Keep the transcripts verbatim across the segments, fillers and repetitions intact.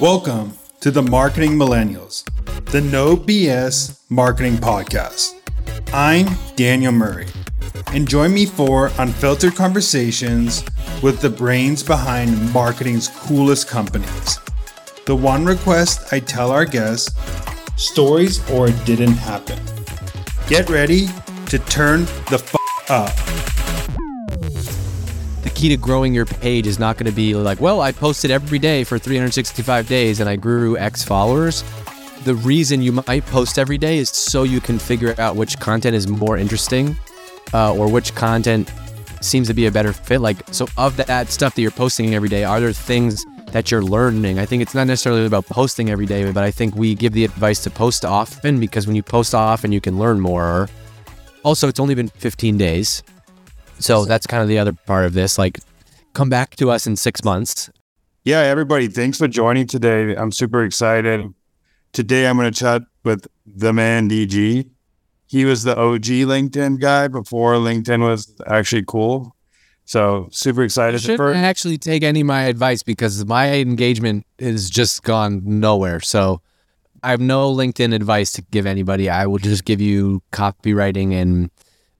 Welcome to the Marketing Millennials, the No B S Marketing Podcast. I'm Daniel Murray, and join me for unfiltered conversations with the brains behind marketing's coolest companies. The one request I tell our guests, stories or it didn't happen. Get ready to turn the f*** up. The key to growing your page is not going to be like, well, I posted every day for three hundred sixty-five days and I grew X followers. The reason you might post every day is so you can figure out which content is more interesting uh, or which content seems to be a better fit. Like, so of that stuff that you're posting every day, are there things that you're learning? I think it's not necessarily about posting every day, but I think we give the advice to post often because when you post often, you can learn more. Also, it's only been fifteen days. So that's kind of the other part of this, like come back to us in six months. Yeah, everybody, thanks for joining today. I'm super excited. Today, I'm going to chat with the man, D G. He was the O G LinkedIn guy before LinkedIn was actually cool. So super excited. You shouldn't actually take any of my advice because my engagement is just gone nowhere. So I have no LinkedIn advice to give anybody. I will just give you copywriting and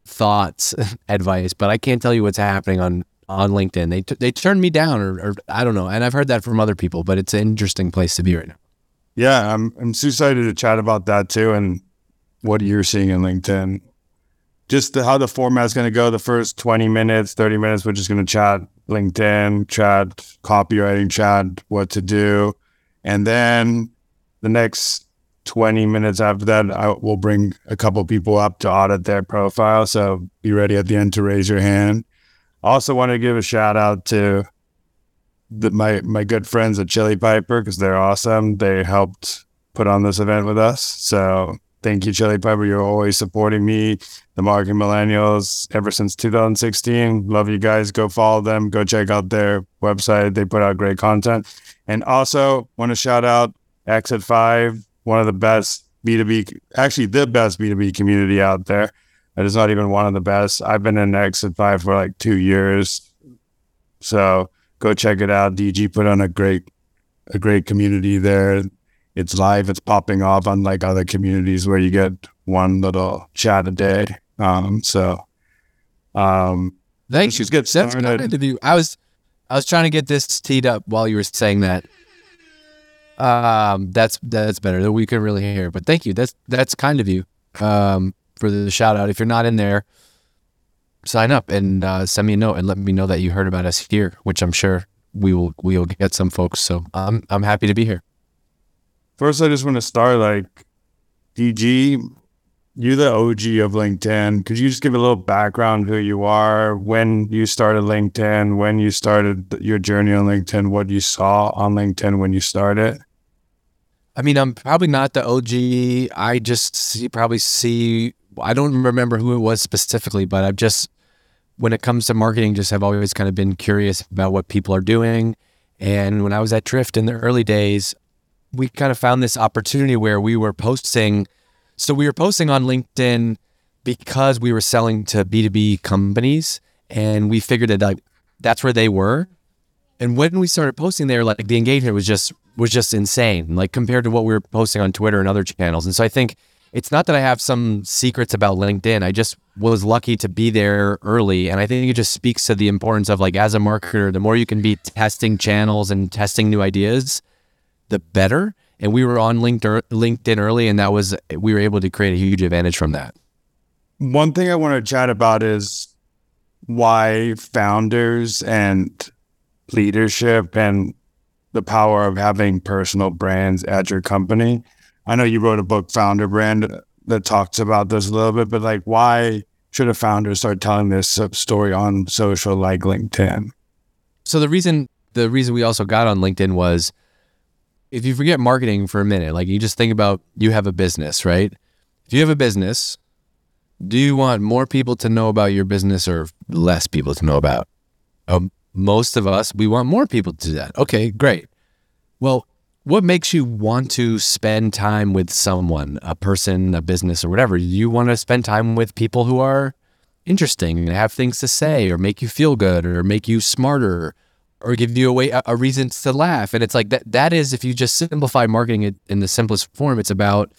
thoughts, advice, but I can't tell you what's happening on, on LinkedIn. They t- they turned me down or, or I don't know. And I've heard that from other people, but it's an interesting place to be right now. Yeah. I'm, I'm so excited to chat about that too. And what you're seeing in LinkedIn, just the, how the format's going to go the first twenty minutes, thirty minutes, we're just going to chat LinkedIn, chat copywriting, chat what to do. And then the next twenty minutes after that, I will bring a couple people up to audit their profile. So be ready at the end to raise your hand. Also want to give a shout out to the, my, my good friends at Chili Piper because they're awesome. They helped put on this event with us. So thank you, Chili Piper. You're always supporting me, the Marketing Millennials, ever since two thousand sixteen. Love you guys. Go follow them. Go check out their website. They put out great content. And also want to shout out Exit Five. One of the best B two B, actually the best B two B community out there. It is not even one of the best. I've been in Exit Five for like two years. So go check it out. D G put on a great, a great community there. It's live. It's popping off, unlike other communities where you get one little chat a day. Um, so um, thanks. She's good. That's kind of you. I was, I was trying to get this teed up while you were saying that. Um, that's, that's better that we can really hear, but thank you. That's, that's kind of you, um, for the shout out. If you're not in there, sign up and, uh, send me a note and let me know that you heard about us here, which I'm sure we will, we will get some folks. So I'm, I'm happy to be here. First, I just want to start like D G, you're the O G of LinkedIn. Could you just give a little background who you are, when you started LinkedIn, when you started your journey on LinkedIn, what you saw on LinkedIn when you started? I mean, I'm probably not the O G. I just see, probably see, I don't remember who it was specifically, but I've just, when it comes to marketing, just have always kind of been curious about what people are doing. And when I was at Drift in the early days, we kind of found this opportunity where we were posting So we were posting on LinkedIn because we were selling to B two B companies and we figured that like that's where they were. And when we started posting there, like the engagement was just was just insane, like compared to what we were posting on Twitter and other channels. And so I think it's not that I have some secrets about LinkedIn. I just was lucky to be there early. And I think it just speaks to the importance of like as a marketer, the more you can be testing channels and testing new ideas, the better. And we were on LinkedIn early, and that was we were able to create a huge advantage from that. One thing I want to chat about is why founders and leadership and the power of having personal brands at your company. I know you wrote a book, Founder Brand, that talks about this a little bit, but like why should a founder start telling their story on social like LinkedIn? So the reason the reason we also got on LinkedIn was, if you forget marketing for a minute, like you just think about you have a business, right? If you have a business, do you want more people to know about your business or less people to know about? Um, most of us, we want more people to do that. Okay, great. Well, what makes you want to spend time with someone, a person, a business or whatever? You want to spend time with people who are interesting and have things to say or make you feel good or make you smarter or give you a way, a reason to laugh. And it's like that, that is, if you just simplify marketing in the simplest form, it's about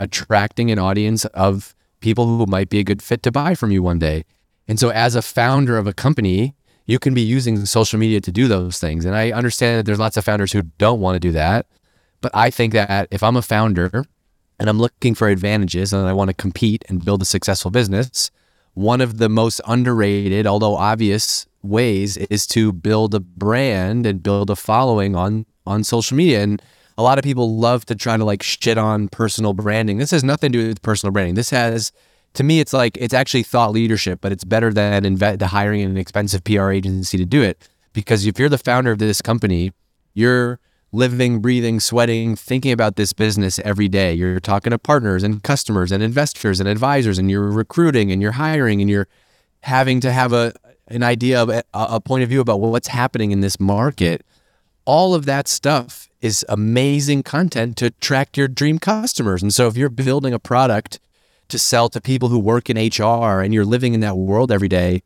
attracting an audience of people who might be a good fit to buy from you one day. And so as a founder of a company, you can be using social media to do those things. And I understand that there's lots of founders who don't want to do that. But I think that if I'm a founder and I'm looking for advantages and I want to compete and build a successful business, one of the most underrated, although obvious, ways is to build a brand and build a following on, on social media. And a lot of people love to try to like shit on personal branding. This has nothing to do with personal branding. This has, to me, it's like, it's actually thought leadership, but it's better than inve- the hiring an expensive P R agency to do it. Because if you're the founder of this company, you're living, breathing, sweating, thinking about this business every day. You're talking to partners and customers and investors and advisors, and you're recruiting and you're hiring, and you're having to have a an idea of a, a point of view about what's happening in this market. All of that stuff is amazing content to attract your dream customers. And so if you're building a product to sell to people who work in H R and you're living in that world every day,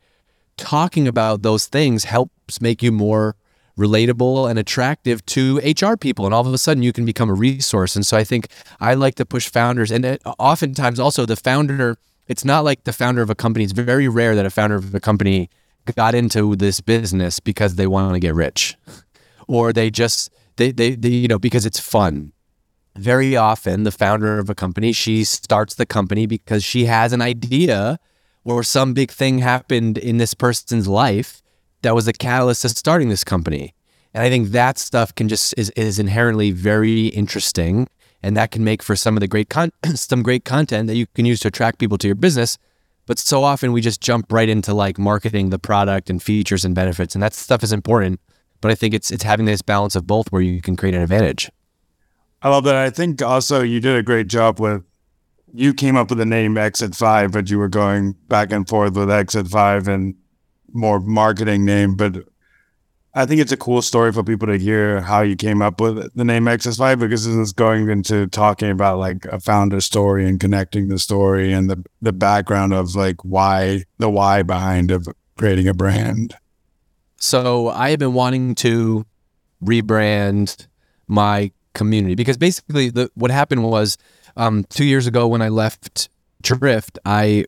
talking about those things helps make you more relatable and attractive to H R people. And all of a sudden you can become a resource. And so I think I like to push founders, and oftentimes also the founder, it's not like the founder of a company. It's very rare that a founder of a company got into this business because they want to get rich, or they just, they, they, they, you know, because it's fun. Very often the founder of a company, she starts the company because she has an idea or some big thing happened in this person's life that was the catalyst to starting this company. And I think that stuff can just is, is inherently very interesting, and that can make for some of the great con- some great content that you can use to attract people to your business. But so often we just jump right into like marketing the product and features and benefits, and that stuff is important. But I think it's it's having this balance of both where you can create an advantage. I love that. I think also you did a great job with, you came up with the name Exit Five, but you were going back and forth with Exit Five and more marketing name, but I think it's a cool story for people to hear how you came up with the name Exit Five, because this is going into talking about like a founder story and connecting the story and the the background of like why, the why behind of creating a brand. So I have been wanting to rebrand my community, because basically the, what happened was um, two years ago when I left Drift, I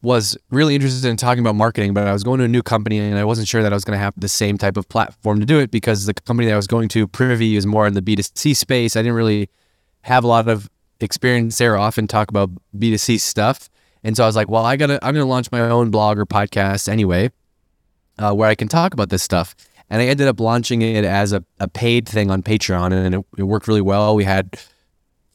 was really interested in talking about marketing, but I was going to a new company and I wasn't sure that I was going to have the same type of platform to do it, because the company that I was going to, Privy, is more in the B two C space. I didn't really have a lot of experience there, often talk about B two C stuff. And so I was like, well, I gotta, I'm going to launch my own blog or podcast anyway, uh, where I can talk about this stuff. And I ended up launching it as a, a paid thing on Patreon, and it, it worked really well. We had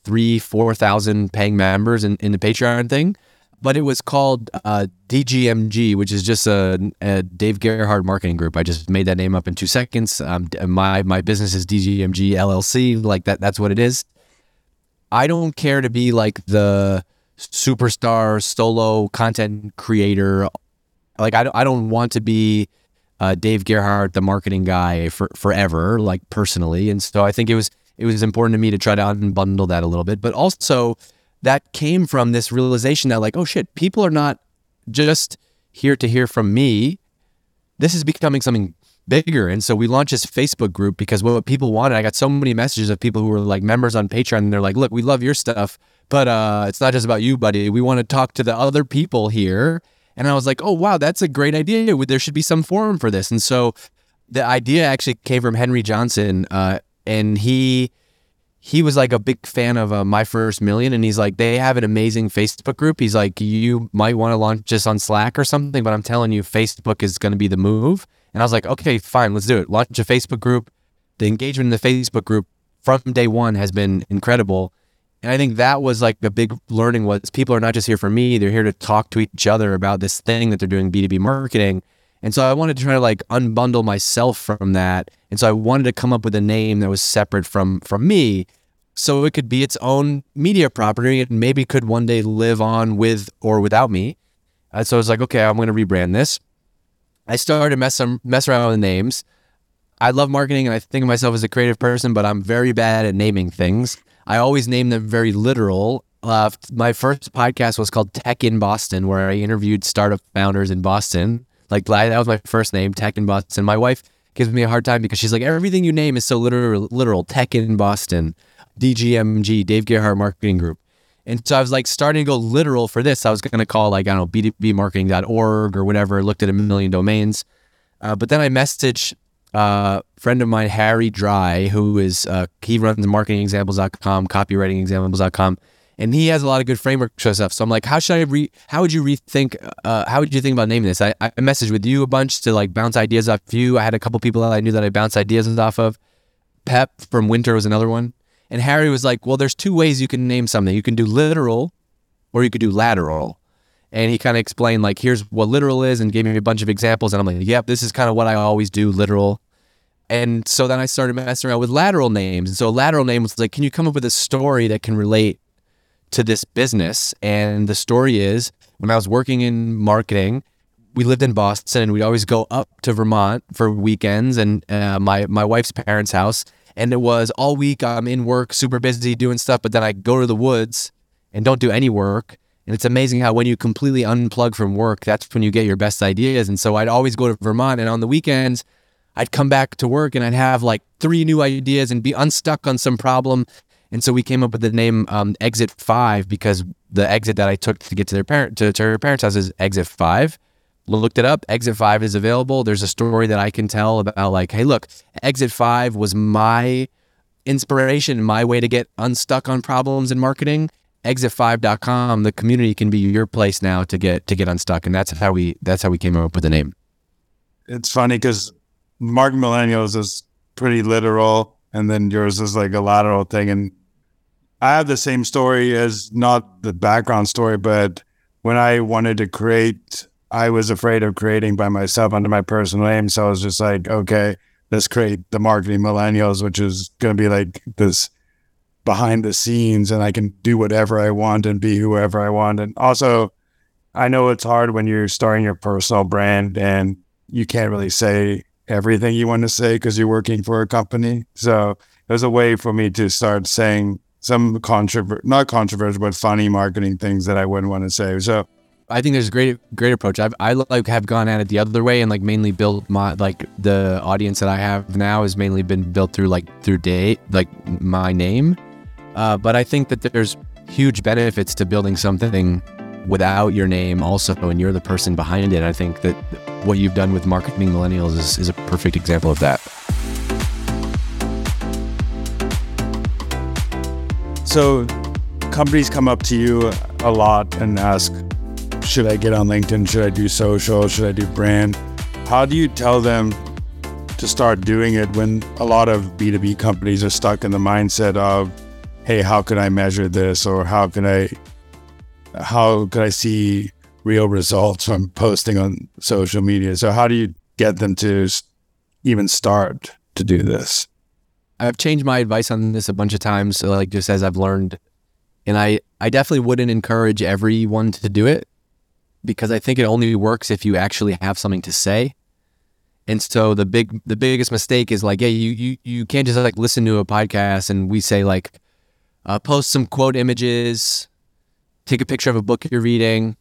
three, four thousand paying members in, in the Patreon thing. But it was called uh, D G M G, which is just a, a Dave Gerhardt marketing group. I just made that name up in two seconds. Um, my my business is D G M G L L C, like that. That's what it is. I don't care to be like the superstar solo content creator. Like I don't, I don't want to be uh, Dave Gerhardt, the marketing guy, for forever. Like personally, and so I think it was it was important to me to try to unbundle that a little bit, but also. That came from this realization that like, oh shit, people are not just here to hear from me. This is becoming something bigger. And so we launched this Facebook group because what people wanted, I got so many messages of people who were like members on Patreon, and they're like, look, we love your stuff, but uh, it's not just about you, buddy. We want to talk to the other people here. And I was like, oh wow, that's a great idea. There should be some forum for this. And so the idea actually came from Henry Johnson, uh, and he... He was like a big fan of uh, My First Million, and he's like, they have an amazing Facebook group. He's like, you might want to launch this on Slack or something, but I'm telling you, Facebook is going to be the move. And I was like, okay, fine, let's do it. Launch a Facebook group. The engagement in the Facebook group from day one has been incredible. And I think that was like a big learning, was people are not just here for me. They're here to talk to each other about this thing that they're doing, B two B marketing. And so I wanted to try to like unbundle myself from that. And so I wanted to come up with a name that was separate from from me, so it could be its own media property and maybe could one day live on with or without me. And so I was like, okay, I'm going to rebrand this. I started to mess, some, mess around with names. I love marketing and I think of myself as a creative person, but I'm very bad at naming things. I always name them very literal. Uh, my first podcast was called Tech in Boston, where I interviewed startup founders in Boston. Like, that was my first name, Tech in Boston. My wife gives me a hard time because she's like, everything you name is so literal, literal. Tech in Boston, D G M G, Dave Gerhardt Marketing Group. And so I was like starting to go literal for this. I was going to call like, I don't know, b two b marketing dot org or whatever. Looked at a million domains. Uh, but then I messaged uh, a friend of mine, Harry Dry, who is, uh, he runs marketing examples dot com, copywriting examples dot com. And he has a lot of good framework stuff. So I'm like, how should I re, how would you rethink, uh, how would you think about naming this? I, I messaged with you a bunch to like bounce ideas off you. I had a couple people that I knew that I bounced ideas off of. Pep from Winter was another one. And Harry was like, well, there's two ways you can name something. You can do literal or you could do lateral. And he kind of explained like, here's what literal is and gave me a bunch of examples. And I'm like, yep, this is kind of what I always do, literal. And so then I started messing around with lateral names. And so a lateral name was like, can you come up with a story that can relate to this business? And the story is, when I was working in marketing, we lived in Boston and we'd always go up to Vermont for weekends and uh, my my wife's parents' house. And it was all week I'm in work, super busy doing stuff, but then I go to the woods and don't do any work. And it's amazing how when you completely unplug from work, that's when you get your best ideas. And so I'd always go to Vermont, and on the weekends I'd come back to work and I'd have like three new ideas and be unstuck on some problem. And so we came up with the name um, Exit Five, because the exit that I took to get to their parent to, to her parents' house is Exit Five. Looked it up. Exit Five is available. There's a story that I can tell about like, hey, look, Exit Five was my inspiration, my way to get unstuck on problems in marketing. exit five dot com, the community can be your place now to get to get unstuck. And that's how we that's how we came up with the name. It's funny because Marketing Millennials is pretty literal, and then yours is like a lateral thing, and I have the same story, as not the background story, but when I wanted to create, I was afraid of creating by myself under my personal name. So I was just like, okay, let's create the Marketing Millennials, which is going to be like this behind the scenes, and I can do whatever I want and be whoever I want. And also, I know it's hard when you're starting your personal brand and you can't really say everything you want to say because you're working for a company. So there's a way for me to start saying some controversial, not controversial, but funny marketing things that I wouldn't want to say. So I think there's a great, great approach. I've, I like have gone at it the other way and like mainly built my, like the audience that I have now has mainly been built through like through day, like my name. Uh, but I think that there's huge benefits to building something without your name also, and you're the person behind it. I think that what you've done with Marketing Millennials is, is a perfect example of that. So companies come up to you a lot and ask, should I get on LinkedIn? Should I do social? Should I do brand? How do you tell them to start doing it when a lot of B two B companies are stuck in the mindset of, hey, how can I measure this? Or how can I, how could I see real results from posting on social media? So how do you get them to even start to do this? I've changed my advice on this a bunch of times, so like just as I've learned. And I, I definitely wouldn't encourage everyone to do it, because I think it only works if you actually have something to say. And so the big, the biggest mistake is like, yeah, you, you, you can't just like listen to a podcast and we say like, uh, post some quote images, take a picture of a book you're reading,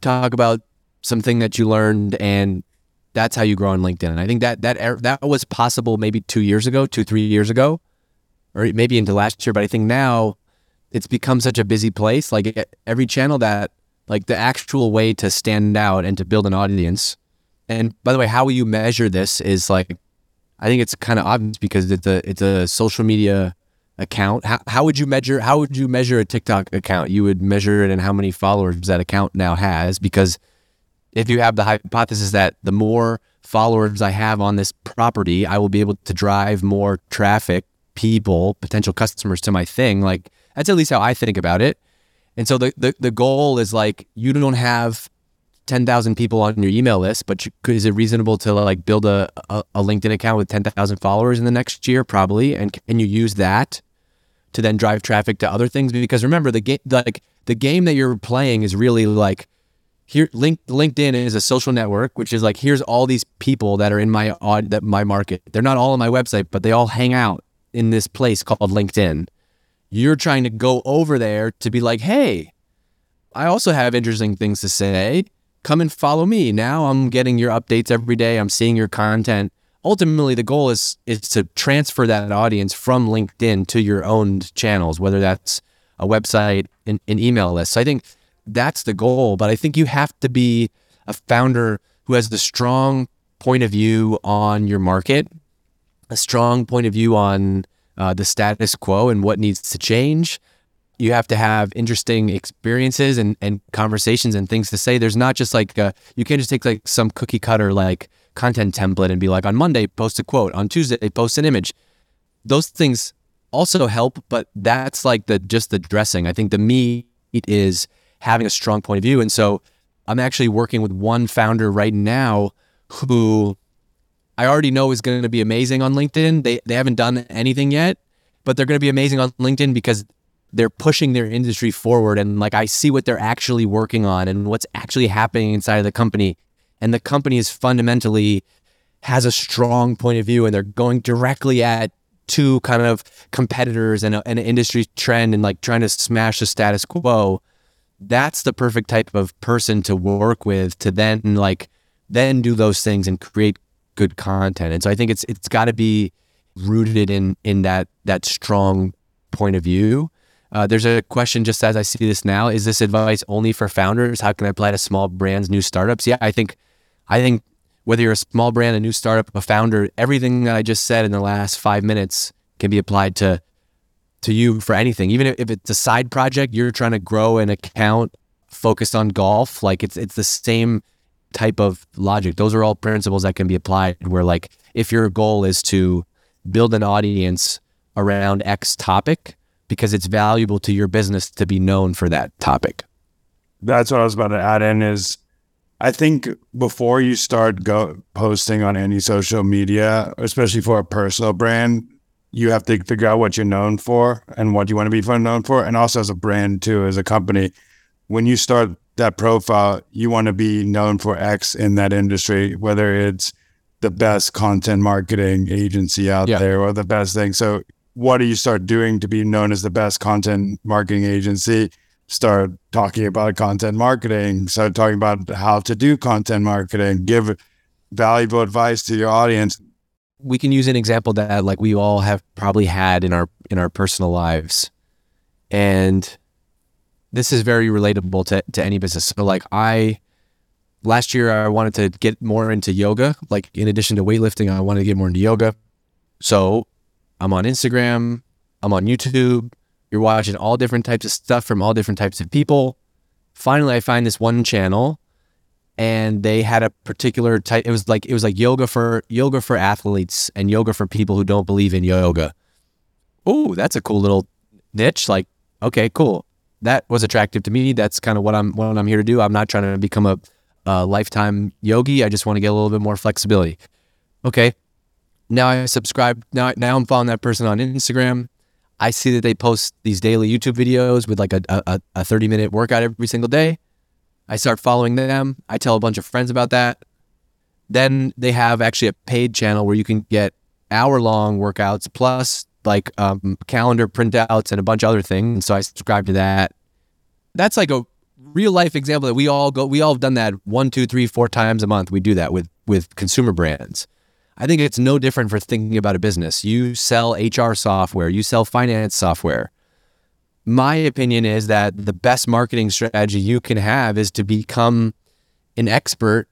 talk about something that you learned, and that's how you grow on LinkedIn. And I think that that that was possible maybe two years ago, two, three years ago, or maybe into last year. But I think now it's become such a busy place. Like every channel that, like the actual way to stand out and to build an audience. And by the way, how will you measure this is like, I think it's kind of obvious because it's a, it's a social media account. How, how would you measure, how would you measure a TikTok account? You would measure it in how many followers that account now has, because if you have the hypothesis that the more followers I have on this property, I will be able to drive more traffic, people, potential customers to my thing. Like that's at least how I think about it. And so the, the, the goal is like, you don't have ten thousand people on your email list, but you, is it reasonable to like build a, a, a LinkedIn account with ten thousand followers in the next year? Probably. And can you use that to then drive traffic to other things? Because remember the game, like the game that you're playing is really like here, link, LinkedIn is a social network, which is like, here's all these people that are in my odd, that my market. They're not all on my website, but they all hang out in this place called LinkedIn. You're trying to go over there to be like, hey, I also have interesting things to say. Come and follow me. Now I'm getting your updates every day. I'm seeing your content. ultimately the goal is is to transfer that audience from LinkedIn to your own channels, whether that's a website, an, an email list. So I think that's the goal, but I think you have to be a founder who has the strong point of view on your market, a strong point of view on uh, the status quo and what needs to change. You have to have interesting experiences and, and conversations and things to say. There's not just like, a, you can't just take like some cookie cutter like content template and be like, on Monday, post a quote, on Tuesday, post an image. Those things also help, but that's like the just the dressing. I think the meat is having a strong point of view. And so I'm actually working with one founder right now who I already know is going to be amazing on LinkedIn. They, they haven't done anything yet, but they're going to be amazing on LinkedIn because they're pushing their industry forward. And like, I see what they're actually working on and what's actually happening inside of the company. And the company is fundamentally has a strong point of view, and they're going directly at two kind of competitors and, a, and an industry trend and like trying to smash the status quo. That's the perfect type of person to work with, to then like, then do those things and create good content. And so I think it's, it's gotta be rooted in, in that, that strong point of view. Uh, there's a question just as I see this now, is this advice only for founders? How can I apply to small brands, new startups? Yeah, I think, I think whether you're a small brand, a new startup, a founder, everything that I just said in the last five minutes can be applied to, to you for anything. Even if it's a side project, you're trying to grow an account focused on golf. Like it's, it's the same type of logic. Those are all principles that can be applied where like, if your goal is to build an audience around X topic, because it's valuable to your business to be known for that topic. That's what I was about to add in is I think before you start go posting on any social media, especially for a personal brand, you have to figure out what you're known for and what you want to be known for. And also as a brand too, as a company, when you start that profile, you want to be known for X in that industry, whether it's the best content marketing agency out yeah. there or the best thing. So what do you start doing to be known as the best content marketing agency? Start talking about content marketing, start talking about how to do content marketing, give valuable advice to your audience. We can use an example that like we all have probably had in our, in our personal lives. And this is very relatable to, to any business. So like I, last year I wanted to get more into yoga, like in addition to weightlifting, I wanted to get more into yoga. So I'm on Instagram, I'm on YouTube, you're watching all different types of stuff from all different types of people. Finally, I find this one channel and they had a particular type. It was like, it was like yoga for yoga for athletes and yoga for people who don't believe in yoga. Oh, that's a cool little niche. Like, okay, cool. That was attractive to me. That's kind of what I'm, what I'm here to do. I'm not trying to become a, a lifetime yogi. I just want to get a little bit more flexibility. Okay. Now I subscribe. Now, now I'm following that person on Instagram. I see that they post these daily YouTube videos with like a a, a thirty minute workout every single day. I start following them. I tell a bunch of friends about that. Then they have actually a paid channel where you can get hour long workouts plus like um, calendar printouts and a bunch of other things. And so I subscribe to that. That's like a real life example that we all go. We all have done that one, two, three, four times a month. We do that with with consumer brands. I think it's no different for thinking about a business. You sell H R software, you sell finance software. My opinion is that the best marketing strategy you can have is to become an expert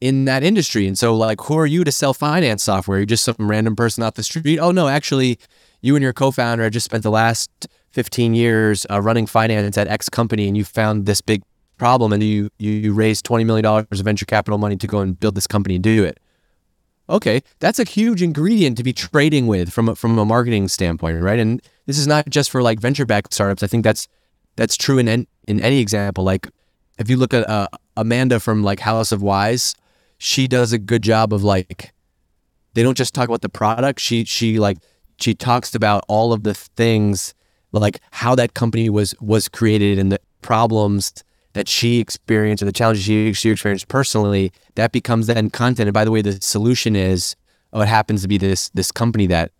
in that industry. And so like, who are you to sell finance software? You're just some random person off the street. Oh no, actually you and your co-founder just spent the last fifteen years uh, running finance at X company and you found this big problem and you, you, you raised twenty million dollars of venture capital money to go and build this company and do it. Okay, that's a huge ingredient to be trading with from a, from a marketing standpoint, right? And this is not just for like venture-backed startups. I think that's that's true in en- in any example. Like if you look at uh, Amanda from like House of Wise, she does a good job of like they don't just talk about the product. She she like she talks about all of the things like how that company was was created and the problems that she experienced or the challenges she, she experienced personally, that becomes then content. And by the way, the solution is, oh, it happens to be this this company that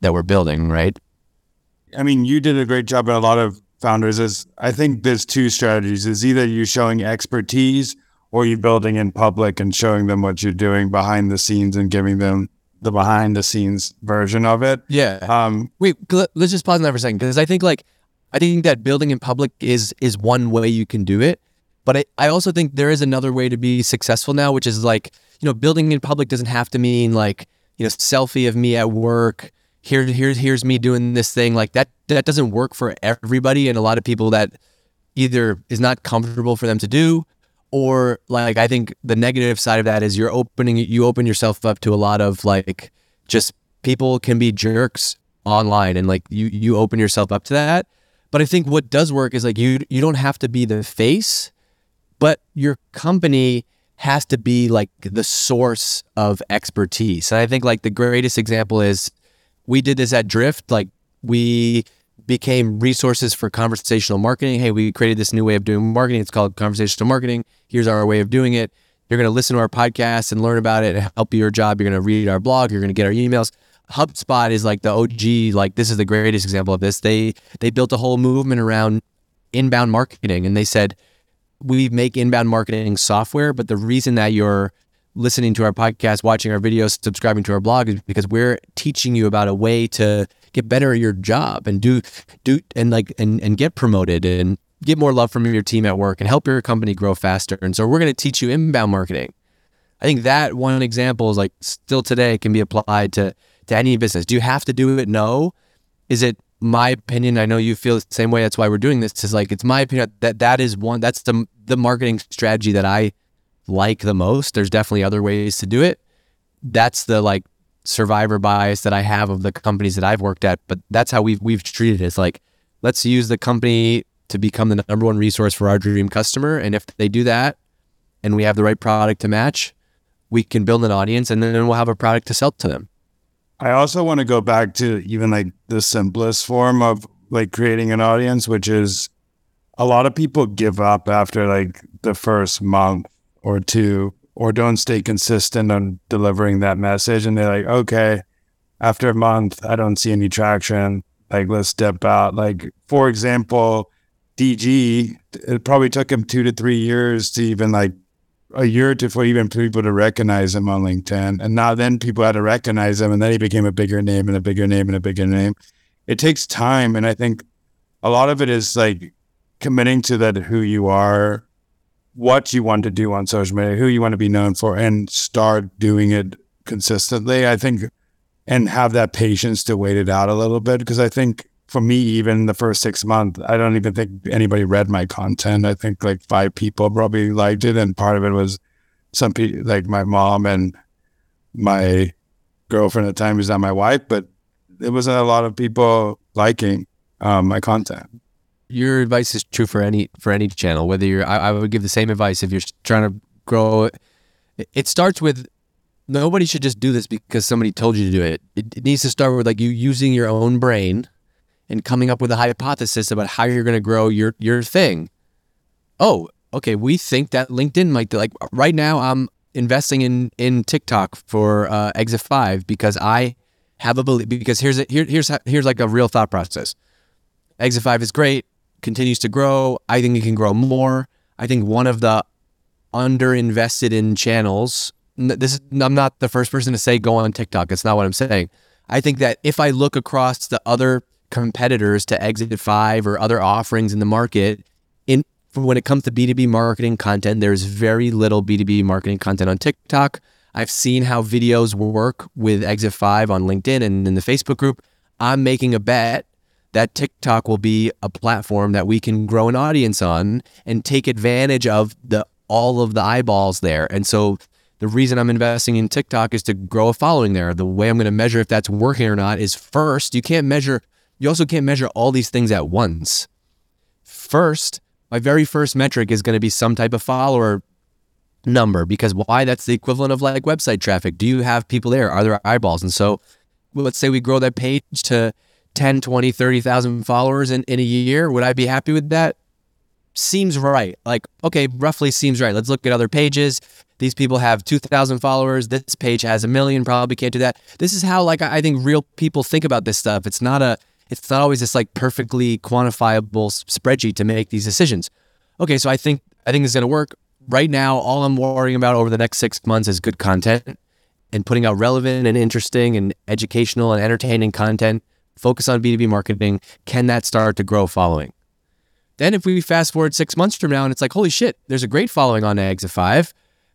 that we're building, right? I mean, you did a great job at a lot of founders. Is I think there's two strategies. Is either you're showing expertise or you're building in public and showing them what you're doing behind the scenes and giving them the behind the scenes version of it. Yeah. Um, Wait, let's just pause on that for a second, because I think like, I think that building in public is is one way you can do it. But I, I also think there is another way to be successful now, which is like, you know, building in public doesn't have to mean like, you know, selfie of me at work. Here, here's, here's me doing this thing. Like that, that doesn't work for everybody. And a lot of people that either is not comfortable for them to do, or like, I think the negative side of that is you're opening, you open yourself up to a lot of like, just people can be jerks online, and like you, you open yourself up to that. But I think what does work is like, you, you don't have to be the face, but your company has to be like the source of expertise. And I think like the greatest example is, we did this at Drift. Like we became resources for conversational marketing. Hey, we created this new way of doing marketing. It's called conversational marketing. Here's our way of doing it. You're going to listen to our podcast and learn about it and help your job. You're going to read our blog. You're going to get our emails. HubSpot is like the O G. Like this is the greatest example of this. They, they built a whole movement around inbound marketing, and they said, we make inbound marketing software, but the reason that you're listening to our podcast, watching our videos, subscribing to our blog is because we're teaching you about a way to get better at your job and do, do, and like, and, and get promoted and get more love from your team at work and help your company grow faster. And so we're going to teach you inbound marketing. I think that one example is like still today can be applied to, to any business. Do you have to do it? No. Is it my opinion? I know you feel the same way. That's why we're doing this. Is like, it's my opinion that that is one, that's the, the marketing strategy that I like the most. There's definitely other ways to do it. That's the like survivor bias that I have of the companies that I've worked at, but that's how we've, we've treated it. It's like, let's use the company to become the number one resource for our dream customer. And if they do that and we have the right product to match, we can build an audience, and then we'll have a product to sell to them. I also want to go back to even like the simplest form of like creating an audience, which is a lot of people give up after like the first month or two, or don't stay consistent on delivering that message. And they're like, okay, after a month, I don't see any traction. Like, let's step out. Like, for example, D G, it probably took him two to three years to even like a year to for even people to recognize him on LinkedIn. And now then people had to recognize him, and then he became a bigger name and a bigger name and a bigger name. It takes time. And I think a lot of it is like committing to that, who you are, what you want to do on social media, who you want to be known for, and start doing it consistently, I think, and have that patience to wait it out a little bit. Because I think for me, even the first six months, I don't even think anybody read my content. I think like five people probably liked it. And part of it was some people, like my mom and my girlfriend at the time, who's not my wife, but it wasn't a lot of people liking um, my content. Your advice is true for any for any channel, whether you're, I, I would give the same advice if you're trying to grow. It, it starts with, nobody should just do this because somebody told you to do it. It, it needs to start with like you using your own brain and coming up with a hypothesis about how you're going to grow your, your thing. Oh, okay. We think that LinkedIn might do, like right now I'm investing in, in TikTok for uh, Exit Five because I have a belief, because here's, a, here, here's, here's like a real thought process. Exit Five is great. Continues to grow. I think it can grow more. I think one of the underinvested in channels, this is, I'm not the first person to say go on TikTok. It's not what I'm saying. I think that if I look across the other competitors to Exit Five or other offerings in the market, in when it comes to B two B marketing content, there's very little B two B marketing content on TikTok. I've seen how videos work with Exit Five on LinkedIn and in the Facebook group. I'm making a bet that TikTok will be a platform that we can grow an audience on and take advantage of the all of the eyeballs there. And so the reason I'm investing in TikTok is to grow a following there. The way I'm going to measure if that's working or not is first, you can't measure, you also can't measure all these things at once. First, my very first metric is going to be some type of follower number, because why? That's the equivalent of like website traffic. Do you have people there? Are there eyeballs? And so well, let's say we grow that page to ten, twenty, thirty thousand followers in, in a year. Would I be happy with that? Seems right. Like, okay, roughly seems right. Let's look at other pages. These people have two thousand followers. This page has a million, probably can't do that. This is how like I think real people think about this stuff. It's not a, it's not always this like perfectly quantifiable spreadsheet to make these decisions. Okay, so I think, I think it's going to work. Right now, all I'm worrying about over the next six months is good content and putting out relevant and interesting and educational and entertaining content, focus on B two B marketing, can that start to grow following? Then if we fast forward six months from now and it's like, holy shit, there's a great following on Exit Five,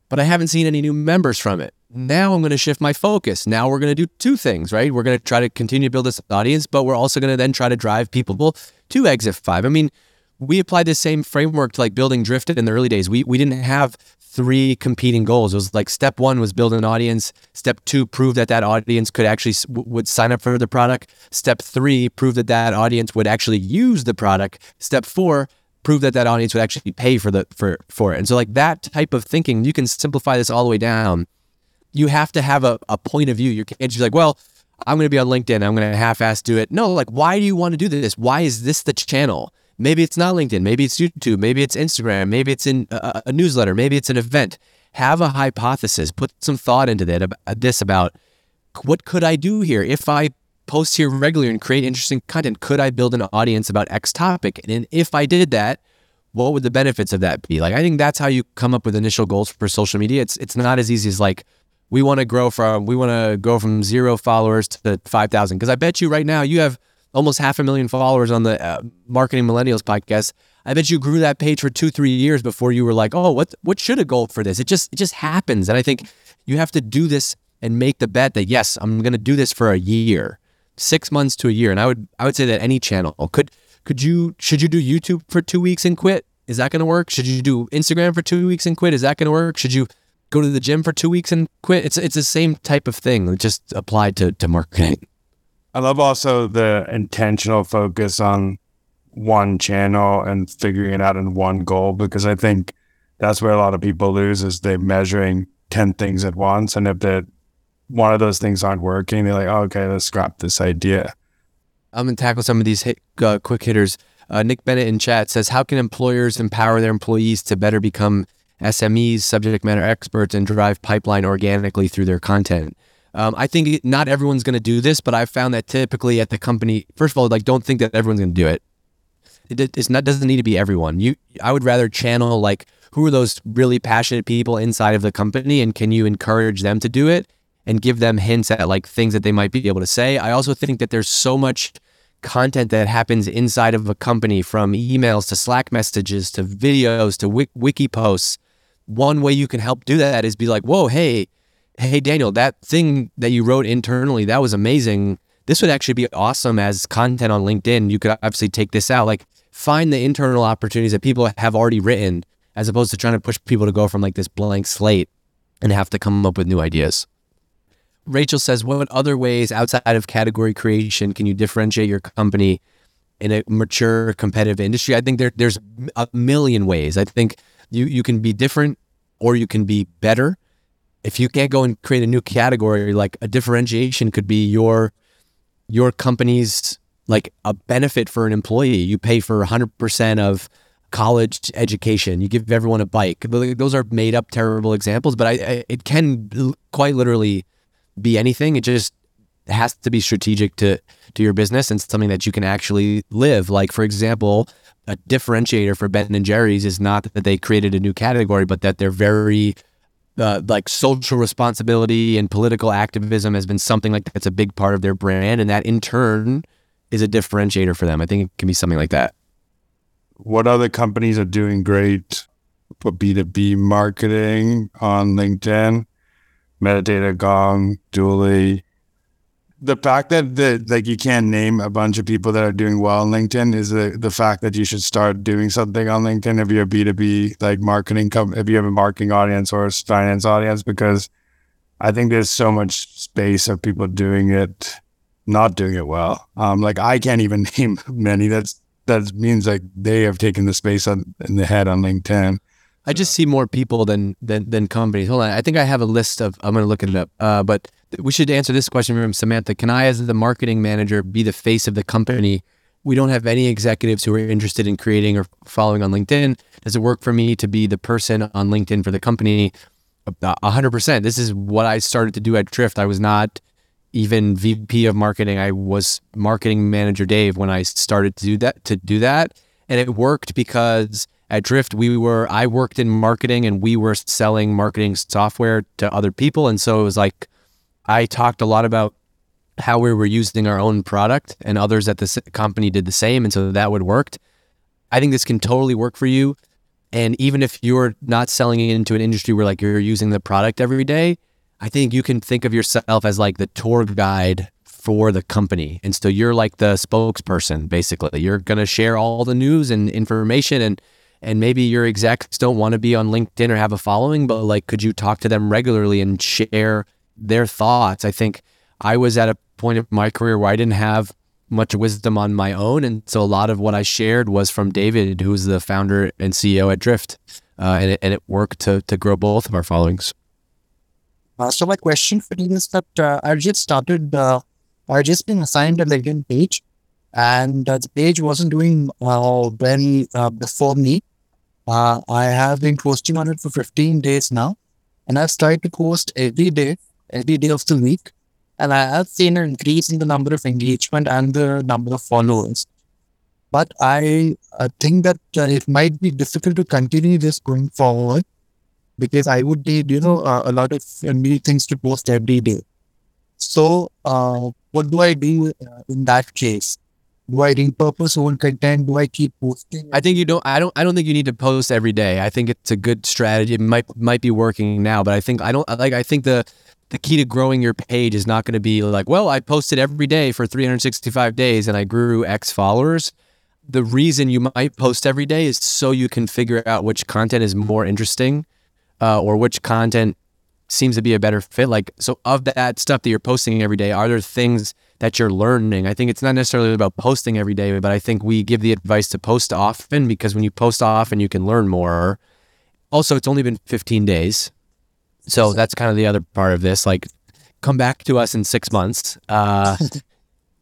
but I haven't seen any new members from it. Now I'm going to shift my focus. Now we're going to do two things, right? We're going to try to continue to build this audience, but we're also going to then try to drive people to Exit Five. I mean, we applied the same framework to like building Drift in the early days. We we didn't have three competing goals. It was like step one was build an audience. Step two, prove that that audience could actually, would sign up for the product. Step three, prove that that audience would actually use the product. Step four, prove that that audience would actually pay for the, for, for it. And so like that type of thinking, you can simplify this all the way down. You have to have a, a point of view. You can't just be like, well, I'm going to be on LinkedIn. I'm going to half-ass do it. No, like, why do you want to do this? Why is this the channel? Maybe it's not LinkedIn. Maybe it's YouTube. Maybe it's Instagram. Maybe it's in a, a newsletter. Maybe it's an event. Have a hypothesis. Put some thought into that. About this, about what could I do here? If I post here regularly and create interesting content, could I build an audience about X topic? And if I did that, what would the benefits of that be? Like, I think that's how you come up with initial goals for social media. It's it's not as easy as like, we want to grow from we want to go from zero followers to five thousand. Because I bet you right now you have almost half a million followers on the uh, Marketing Millennials podcast. I bet you grew that page for two, three years before you were like, oh, what what should a goal for this? It just it just happens. And I think you have to do this and make the bet that, yes, I'm going to do this for a year, six months to a year. And I would I would say that any channel. Could could you should you do YouTube for two weeks and quit? Is that going to work? Should you do Instagram for two weeks and quit? Is that going to work? Should you go to the gym for two weeks and quit? It's it's the same type of thing, just applied to, to marketing. I love also the intentional focus on one channel and figuring it out in one goal, because I think that's where a lot of people lose, is they're measuring ten things at once. And if they're, one of those things aren't working, they're like, oh, okay, let's scrap this idea. I'm going to tackle some of these hit, uh, quick hitters. Uh, Nick Bennett in chat says, how can employers empower their employees to better become S M Es, subject matter experts, and drive pipeline organically through their content? Um, I think not everyone's going to do this, but I've found that typically at the company, first of all, like, don't think that everyone's going to do it. It it's not, doesn't need to be everyone. You, I would rather channel like, who are those really passionate people inside of the company, and can you encourage them to do it and give them hints at like things that they might be able to say? I also think that there's so much content that happens inside of a company, from emails to Slack messages to videos to wik- wiki posts. One way you can help do that is be like, whoa, hey, hey, Daniel, that thing that you wrote internally, that was amazing. This would actually be awesome as content on LinkedIn. You could obviously take this out, like find the internal opportunities that people have already written, as opposed to trying to push people to go from like this blank slate and have to come up with new ideas. Rachel says, what other ways outside of category creation can you differentiate your company in a mature, competitive industry? I think there, there's a million ways. I think You you can be different, or you can be better. If you can't go and create a new category, like a differentiation could be your your company's like a benefit for an employee. You pay for one hundred percent of college education. You give everyone a bike. Those are made up terrible examples, but I, I it can quite literally be anything. It just has to be strategic to to your business and something that you can actually live. Like, for example, a differentiator for Ben and Jerry's is not that they created a new category, but that they're very uh, like social responsibility and political activism has been something like that's a big part of their brand. And that in turn is a differentiator for them. I think it can be something like that. What other companies are doing great for B two B marketing on LinkedIn? Metadata, Gong, Dually. The fact that the, like you can't name a bunch of people that are doing well on LinkedIn is the, the fact that you should start doing something on LinkedIn if you're a B two B like marketing company, if you have a marketing audience or a finance audience, because I think there's so much space of people doing it, not doing it well. Um, like I can't even name many. That's that means like they have taken the space on, in the head on LinkedIn. I just see more people than than than companies. Hold on, I think I have a list of. I'm going to look it up, uh, but. We should answer this question from Samantha. Can I, as the marketing manager, be the face of the company? We don't have any executives who are interested in creating or following on LinkedIn. Does it work for me to be the person on LinkedIn for the company? A hundred percent. This is what I started to do at Drift. I was not even V P of marketing. I was marketing manager Dave when I started to do that, to do that. And it worked because at Drift, we were, I worked in marketing and we were selling marketing software to other people. And so it was like, I talked a lot about how we were using our own product and others at the company did the same. And so that would work. I think this can totally work for you. And even if you're not selling into an industry where like you're using the product every day, I think you can think of yourself as like the tour guide for the company. And so you're like the spokesperson, basically. You're going to share all the news and information, and and maybe your execs don't want to be on LinkedIn or have a following, but like, could you talk to them regularly and share their thoughts? I think I was at a point in my career where I didn't have much wisdom on my own. And so a lot of what I shared was from David, who's the founder and C E O at Drift. Uh, and, it, and it worked to to grow both of our followings. Uh, so my question for you is that uh, I just started, uh, I just been assigned a LinkedIn page, and uh, the page wasn't doing uh, well uh, before me. Uh, I have been posting on it for fifteen days now, and I've tried to post every day, every day of the week. And I have seen an increase in the number of engagement and the number of followers. But I uh, think that uh, it might be difficult to continue this going forward, because I would need, you know, uh, a lot of uh, new things to post every day. So uh, what do I do uh, in that case? Do I repurpose old content? Do I keep posting? I think you don't, I don't, I don't think you need to post every day. I think it's a good strategy. It might, might be working now, but I think I don't like, I think the, the key to growing your page is not going to be like, well, I posted every day for three hundred sixty-five days and I grew X followers. The reason you might post every day is so you can figure out which content is more interesting uh, or which content seems to be a better fit. Like, so of that stuff that you're posting every day, are there things that you're learning? I think it's not necessarily about posting every day, but I think we give the advice to post often, because when you post often, you can learn more. Also, it's only been fifteen days. So that's kind of the other part of this, like, come back to us in six months. Uh,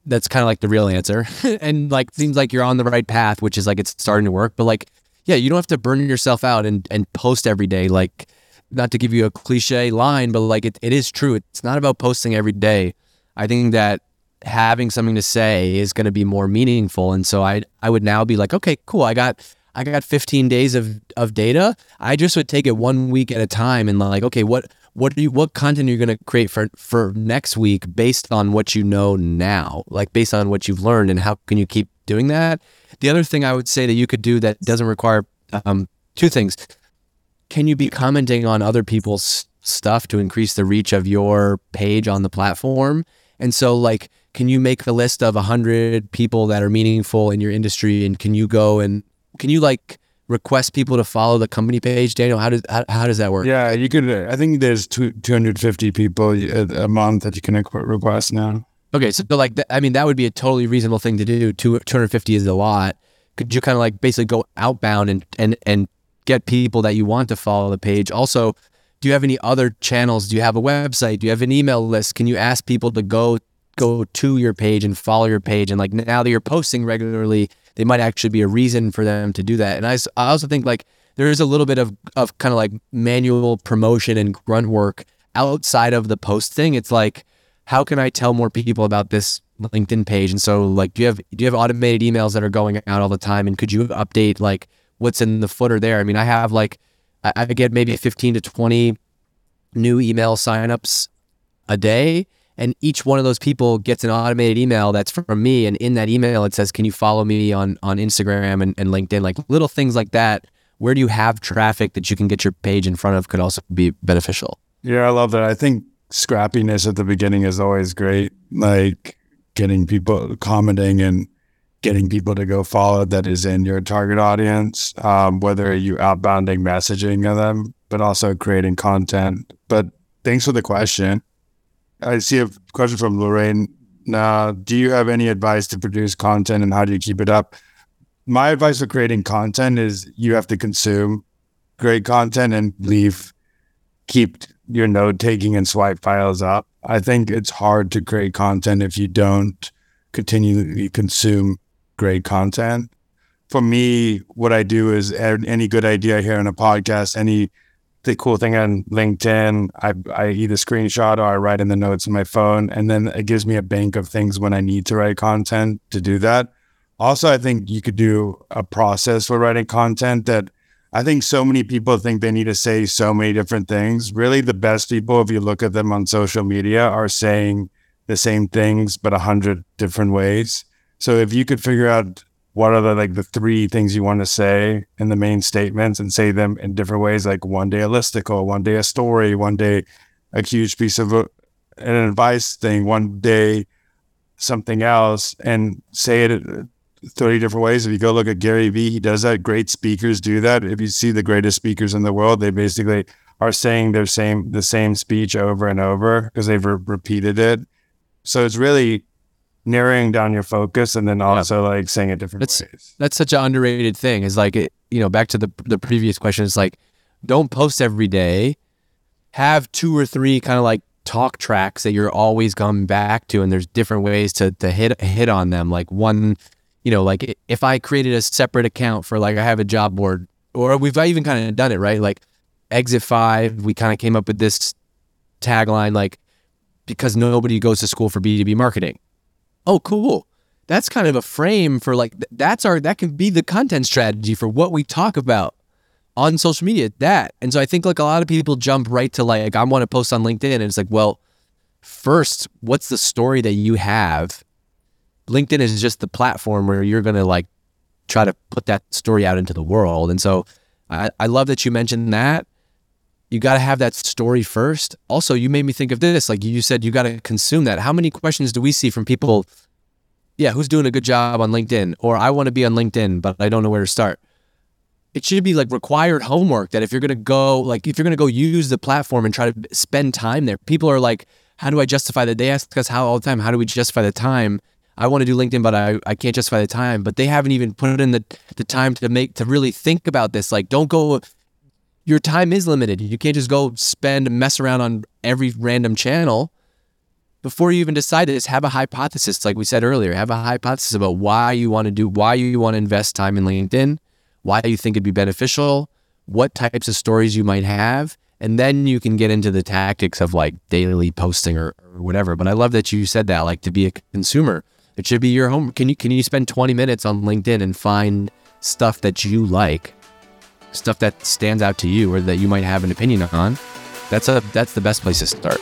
that's kind of like the real answer. And like, seems like you're on the right path, which is like, it's starting to work, but like, yeah, you don't have to burn yourself out and, and post every day. Like, not to give you a cliche line, but like, it, it is true. It's not about posting every day. I think that having something to say is going to be more meaningful. And so I, I would now be like, okay, cool. I got I got fifteen days of, of data. I just would take it one week at a time and like, okay, what, what do you, what content are you going to create for, for next week based on what you know now, like based on what you've learned, and how can you keep doing that? The other thing I would say that you could do that doesn't require, um, two things. Can you be commenting on other people's stuff to increase the reach of your page on the platform? And so like, can you make a list of a hundred people that are meaningful in your industry? And can you go and, Can you like request people to follow the company page, Daniel? How does how, how does that work? Yeah, you could. I think there's two two hundred fifty people a month that you can request now. Okay, so like, I mean, that would be a totally reasonable thing to do. Two two hundred fifty is a lot. Could you kind of like basically go outbound and and and get people that you want to follow the page? Also, do you have any other channels? Do you have a website? Do you have an email list? Can you ask people to go go to your page and follow your page? And like, now that you're posting regularly, they might actually be a reason for them to do that. And I, I also think like there is a little bit of, of kind of like manual promotion and grunt work outside of the post thing. It's like, how can I tell more people about this LinkedIn page? And so like, do you have, do you have automated emails that are going out all the time? And could you update like what's in the footer there? I mean, I have like, I, I get maybe fifteen to twenty new email signups a day. And each one of those people gets an automated email that's from me. And in that email, it says, can you follow me on, on Instagram and, and LinkedIn? Like little things like that. Where do you have traffic that you can get your page in front of could also be beneficial. Yeah, I love that. I think scrappiness at the beginning is always great. Like getting people commenting and getting people to go follow that is in your target audience, um, whether you're outbounding messaging of them, but also creating content. But thanks for the question. I see a question from Lorraine. Now, do you have any advice to produce content, and how do you keep it up? My advice for creating content is you have to consume great content and leave, keep your note taking and swipe files up. I think it's hard to create content if you don't continually consume great content. For me, what I do is any good idea here in a podcast, any the cool thing on LinkedIn, I, I either screenshot or I write in the notes on my phone, and then it gives me a bank of things when I need to write content to do that. Also, I think you could do a process for writing content that I think so many people think they need to say so many different things. Really, the best people, if you look at them on social media, are saying the same things, but a hundred different ways. So if you could figure out what are the, like the three things you want to say in the main statements and say them in different ways, like one day a listicle, one day a story, one day a huge piece of a, an advice thing, one day something else, and say it thirty different ways. If you go look at Gary Vee, he does that. Great speakers do that. If you see the greatest speakers in the world, they basically are saying their same the same speech over and over because they've re- repeated it. So it's really narrowing down your focus and then also yeah. like saying it different that's, ways. That's such an underrated thing. Is like, it, you know, back to the the previous question, it's like, don't post every day. Have two or three kind of like talk tracks that you're always coming back to, and there's different ways to to hit hit on them. Like one, you know, like if I created a separate account for like I have a job board, or we've even kind of done it, right? Like Exit Five, we kind of came up with this tagline, like, because nobody goes to school for B two B marketing. Oh, cool. That's kind of a frame for like, that's our, that can be the content strategy for what we talk about on social media, that. And so I think like a lot of people jump right to like, I want to post on LinkedIn. And it's like, well, first, what's the story that you have? LinkedIn is just the platform where you're going to like try to put that story out into the world. And so I, I love that you mentioned that. You got to have that story first. Also, you made me think of this. Like you said, you got to consume that. How many questions do we see from people? Yeah, who's doing a good job on LinkedIn? Or I want to be on LinkedIn, but I don't know where to start. It should be like required homework that if you're going to go, like if you're going to go use the platform and try to spend time there, people are like, how do I justify that? They ask us how all the time, how do we justify the time? I want to do LinkedIn, but I, I can't justify the time, but they haven't even put in the, the time to make, to really think about this. Like don't go, your time is limited. You can't just go spend and mess around on every random channel. Before you even decide this, have a hypothesis. Like we said earlier, have a hypothesis about why you want to do, why you want to invest time in LinkedIn, why you think it'd be beneficial, what types of stories you might have, and then you can get into the tactics of like daily posting or, or whatever. But I love that you said that, like to be a consumer, it should be your home. Can you can you spend twenty minutes on LinkedIn and find stuff that you like, stuff that stands out to you or that you might have an opinion on? That's a that's the best place to start.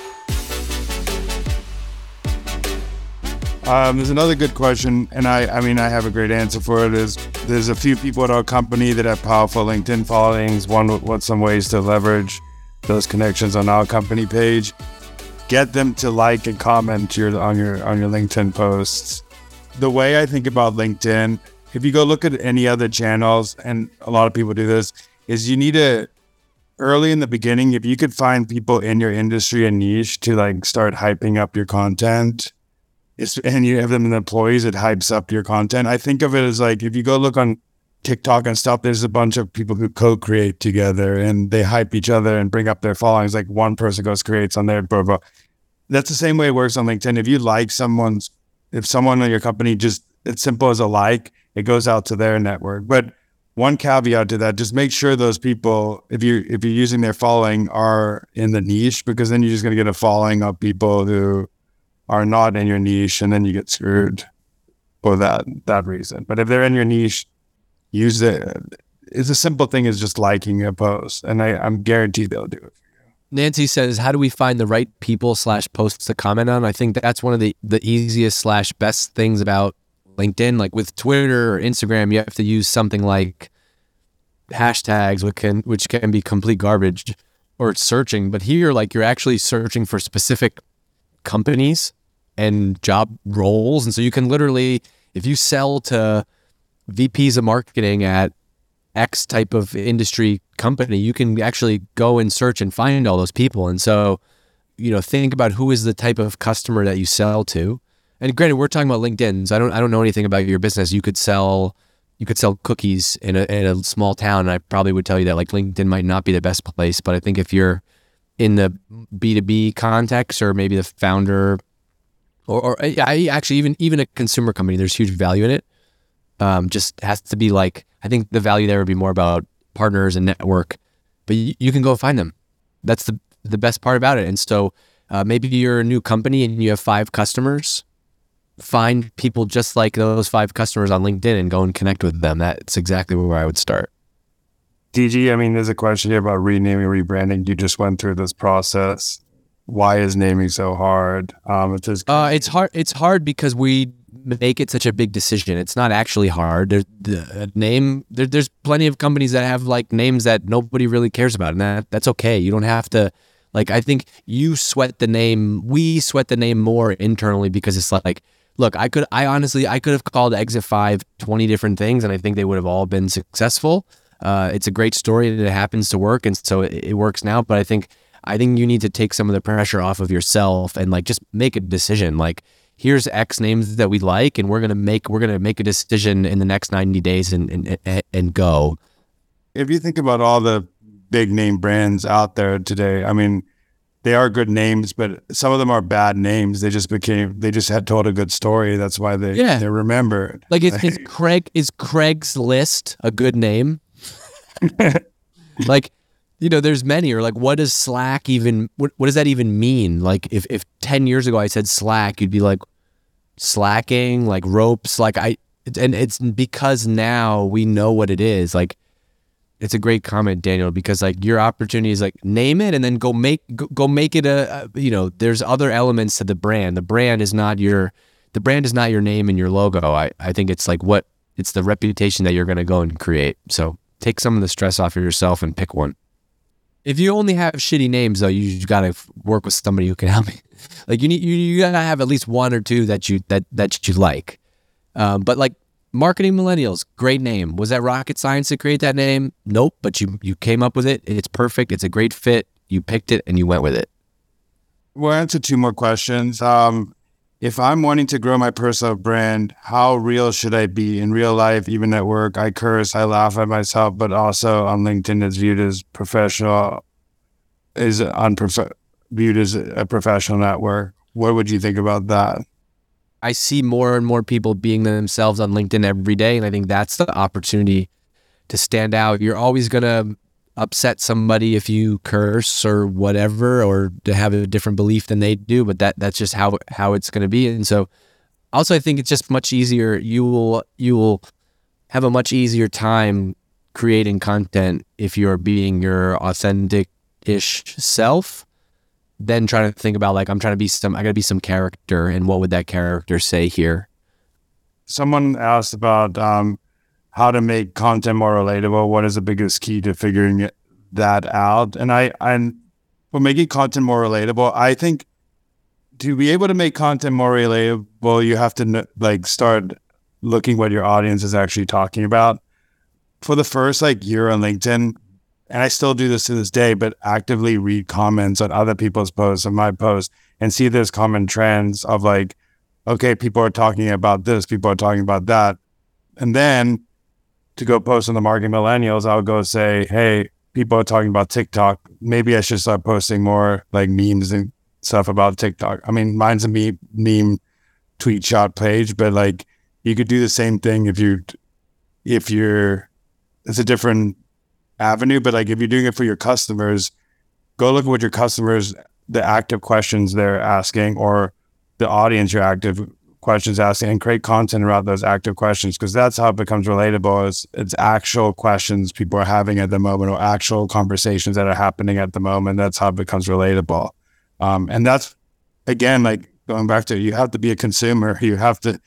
Um, there's another good question, and I, I mean, I have a great answer for it. Is there's a few people at our company that have powerful LinkedIn followings. One, what's some ways to leverage those connections on our company page? Get them to like and comment your, on your on your LinkedIn posts. The way I think about LinkedIn, if you go look at any other channels, and a lot of people do this, is you need to, early in the beginning, if you could find people in your industry and niche to like start hyping up your content. It's, and you have them in employees, it hypes up your content. I think of it as like, if you go look on TikTok and stuff, there's a bunch of people who co-create together and they hype each other and bring up their followings. Like one person goes creates on their profile. That's the same way it works on LinkedIn. If you like someone's, if someone in your company just, it's simple as a like, it goes out to their network. But one caveat to that, just make sure those people, if you if you're using their following, are in the niche, because then you're just going to get a following of people who are not in your niche, and then you get screwed for that that reason. But if they're in your niche, use it. It's a simple thing as just liking a post, and I, I'm guaranteed they'll do it for you. Nancy says, how do we find the right people slash posts to comment on? I think that's one of the, the easiest slash best things about LinkedIn. Like with Twitter or Instagram, you have to use something like hashtags, which can, which can be complete garbage, or searching. But here, like you're actually searching for specific companies and job roles. And so you can literally, if you sell to V Ps of marketing at X type of industry company, you can actually go and search and find all those people. And so, you know, think about who is the type of customer that you sell to. And granted, we're talking about LinkedIn, so I don't, I don't know anything about your business. You could sell, you could sell cookies in a, in a small town. And I probably would tell you that like LinkedIn might not be the best place, but I think if you're in the B two B context, or maybe the founder, or, or I actually even even a consumer company, there's huge value in it. Um, just has to be like, I think the value there would be more about partners and network, but you, you can go find them. That's the the best part about it. And so uh, maybe you're a new company and you have five customers. Find people just like those five customers on LinkedIn and go and connect with them. That's exactly where I would start. D G, I mean, there's a question here about renaming, rebranding. You just went through this process. Why is naming so hard? Um, it's, just- uh, it's hard. It's hard because we make it such a big decision. It's not actually hard. There's the name. There, there's plenty of companies that have like names that nobody really cares about, and that that's okay. You don't have to. Like, I think you sweat the name. We sweat the name more internally because it's like, look, I could. I honestly, I could have called Exit Five twenty different things, and I think they would have all been successful. Uh, it's a great story that it happens to work, and so it, it works now. But I think. I think you need to take some of the pressure off of yourself and like just make a decision. Like, here's X names that we like, and we're gonna make we're gonna make a decision in the next ninety days and and and go. If you think about all the big name brands out there today, I mean, they are good names, but some of them are bad names. They just became they just had told a good story. That's why they yeah. they're remembered. Like, is, is Craig is Craigslist a good name? Like. You know, there's many. Or like, what does Slack even, what, what does that even mean? Like, if, if ten years ago I said Slack, you'd be like, slacking, like ropes, like I, and it's because now we know what it is. Like, it's a great comment, Daniel, because like your opportunity is like, name it and then go make, go, go make it a, a, you know, there's other elements to the brand. The brand is not your, the brand is not your name and your logo. I, I think it's like what, it's the reputation that you're going to go and create. So take some of the stress off of yourself and pick one. If you only have shitty names, though, you got to work with somebody who can help you. Like, you need, you, you got to have at least one or two that you that that you like. Um, but like Marketing Millennials, great name. Was that rocket science to create that name? Nope. But you you came up with it. It's perfect. It's a great fit. You picked it and you went with it. We'll answer two more questions. Um, if I'm wanting to grow my personal brand, how real should I be in real life, even at work? I curse, I laugh at myself, but also on LinkedIn it's viewed as professional, is unprof- viewed as a professional network. What would you think about that? I see more and more people being themselves on LinkedIn every day, and I think that's the opportunity to stand out. You're always going to upset somebody if you curse or whatever, or to have a different belief than they do, but that that's just how how it's going to be. And so also I think it's just much easier. You will you will have a much easier time creating content if you're being your authentic-ish self than trying to think about like, I'm trying to be some I gotta be some character, and what would that character say here? Someone asked about um how to make content more relatable. What is the biggest key to figuring that out? And I, I'm, for making content more relatable, I think to be able to make content more relatable, you have to like start looking what your audience is actually talking about. For the first like year on LinkedIn, and I still do this to this day, but actively read comments on other people's posts and my posts and see those common trends of like, okay, people are talking about this, people are talking about that. And then to go post on the Marketing Millennials, I'll go say, hey, people are talking about TikTok. Maybe I should start posting more like memes and stuff about TikTok. I mean, mine's a meme, meme tweet shot page, but like you could do the same thing if you, if you're, it's a different avenue, but like if you're doing it for your customers, go look at what your customers, the active questions they're asking, or the audience you're active questions asking, and create content around those active questions, because that's how it becomes relatable. Is it's actual questions people are having at the moment, or actual conversations that are happening at the moment. That's how it becomes relatable. Um, and that's, again, like going back to, you have to be a consumer. You have to,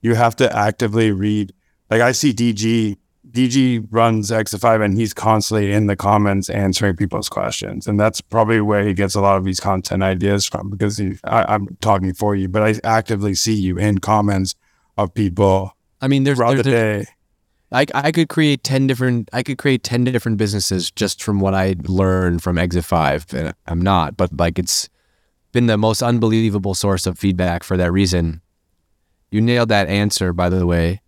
you have to actively read. Like I see D G, D G runs X five, and he's constantly in the comments answering people's questions. And that's probably where he gets a lot of these content ideas from, because he, I, I'm talking for you, but I actively see you in comments of people. I mean, there's, throughout there's, the there's, day. I, I could create ten different, I could create ten different businesses just from what I learned from Exit Five. And I'm not, but like, it's been the most unbelievable source of feedback for that reason. You nailed that answer, by the way.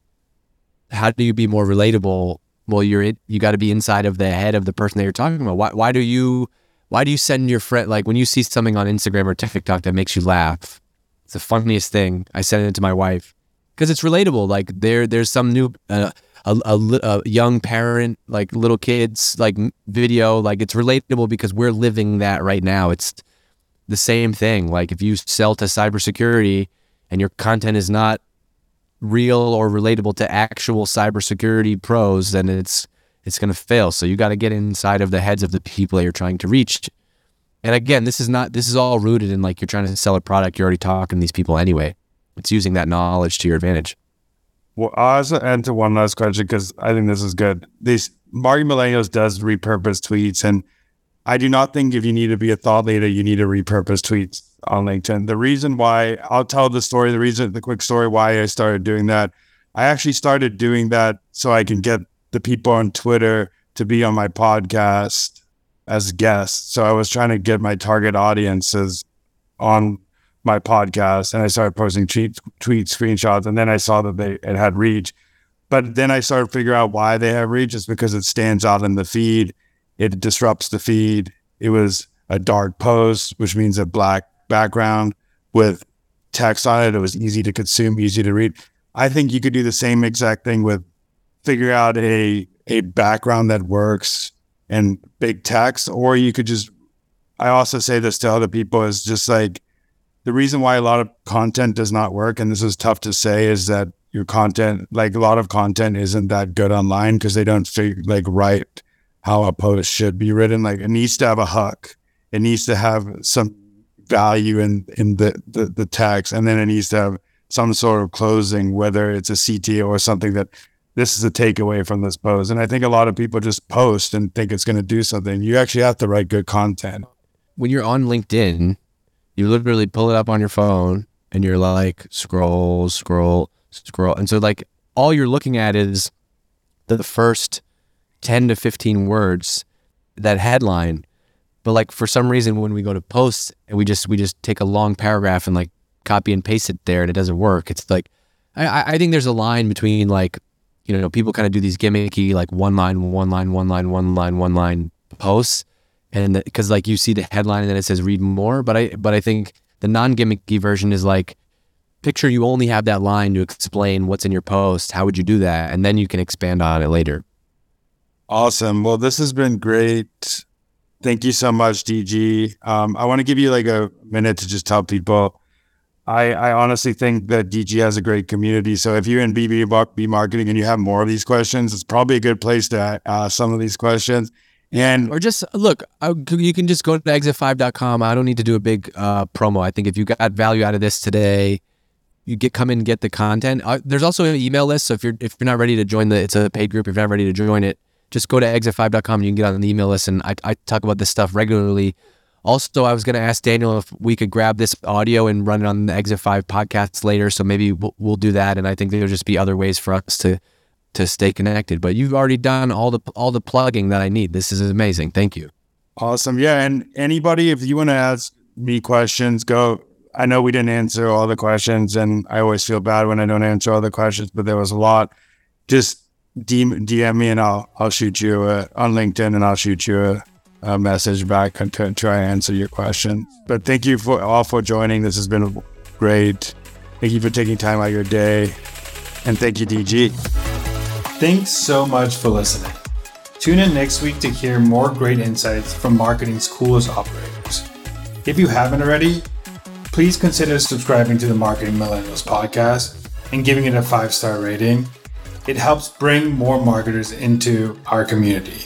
How do you be more relatable? Well, you're in, you got to be inside of the head of the person that you're talking about. Why why do you why do you send your friend, like when you see something on Instagram or TikTok that makes you laugh? It's the funniest thing. I send it to my wife because it's relatable. Like there there's some new uh, a, a, a young parent, like little kids, like video, like it's relatable because we're living that right now. It's the same thing. Like if you sell to cybersecurity and your content is not real or relatable to actual cybersecurity pros, then it's it's going to fail. So you got to get inside of the heads of the people that you're trying to reach. And again, this is not, this is all rooted in like, you're trying to sell a product. You're already talking to these people anyway. It's using that knowledge to your advantage. Well, I'll also answer one last question because I think this is good. This Marketing Millennials does repurpose tweets. And I do not think if you need to be a thought leader, you need to repurpose tweets on LinkedIn. The reason why, I'll tell the story, the reason, the quick story why I started doing that. I actually started doing that so I can get the people on Twitter to be on my podcast as guests. So I was trying to get my target audiences on my podcast, and I started posting tweet, tweet screenshots, and then I saw that they it had reach. But then I started figuring out why they have reach. It's because it stands out in the feed. It disrupts the feed. It was a dark post, which means a black background with text on it. It was easy to consume, easy to read. I think you could do the same exact thing with figure out a a background that works and big text, or you could just, I also say this to other people, is just like, the reason why a lot of content does not work, and this is tough to say, is that your content, like a lot of content isn't that good online because they don't figure, like write how a post should be written. Like it needs to have a hook. It needs to have some value in, in the, the, the text, and then it needs to have some sort of closing, whether it's a C T O or something that this is a takeaway from this post. And I think a lot of people just post and think it's going to do something. You actually have to write good content. When you're on LinkedIn, you literally pull it up on your phone and you're like, scroll, scroll, scroll. And so like all you're looking at is the first ten to fifteen words, that headline. But like for some reason, when we go to posts and we just, we just take a long paragraph and like copy and paste it there and it doesn't work. It's like, I, I think there's a line between like, you know, people kind of do these gimmicky, like one line, one line, one line, one line, one line posts. And because like you see the headline and then it says read more, but I but I think the non-gimmicky version is like, picture you only have that line to explain what's in your post. How would you do that? And then you can expand on it later. Awesome. Well, this has been great. Thank you so much, D G. Um, I want to give you like a minute to just tell people. I, I honestly think that D G has a great community. So if you're in B two B marketing and you have more of these questions, it's probably a good place to ask some of these questions. And or just look, I, you can just go to exit five dot com. I don't need to do a big uh, promo. I think if you got value out of this today, you get come in and get the content. Uh, there's also an email list. So if you're if you're not ready to join the, it's a paid group. If you're not ready to join it, just go to exit five dot com and you can get on the email list. And I, I talk about this stuff regularly. Also, I was going to ask Daniel if we could grab this audio and run it on the Exit Five podcasts later. So maybe we'll, we'll do that. And I think there'll just be other ways for us to, to stay connected. But you've already done all the all the plugging that I need. This is amazing. Thank you. Awesome. Yeah. And anybody, if you want to ask me questions, go. I know we didn't answer all the questions, and I always feel bad when I don't answer all the questions, but there was a lot. Just D M me and I'll I'll shoot you a, on LinkedIn, and I'll shoot you a a message back and try to answer your question. But thank you for all for joining. This has been great. Thank you for taking time out of your day. And thank you, D G. Thanks so much for listening. Tune in next week to hear more great insights from marketing's coolest operators. If you haven't already, please consider subscribing to the Marketing Millennials podcast and giving it a five-star rating. It helps bring more marketers into our community.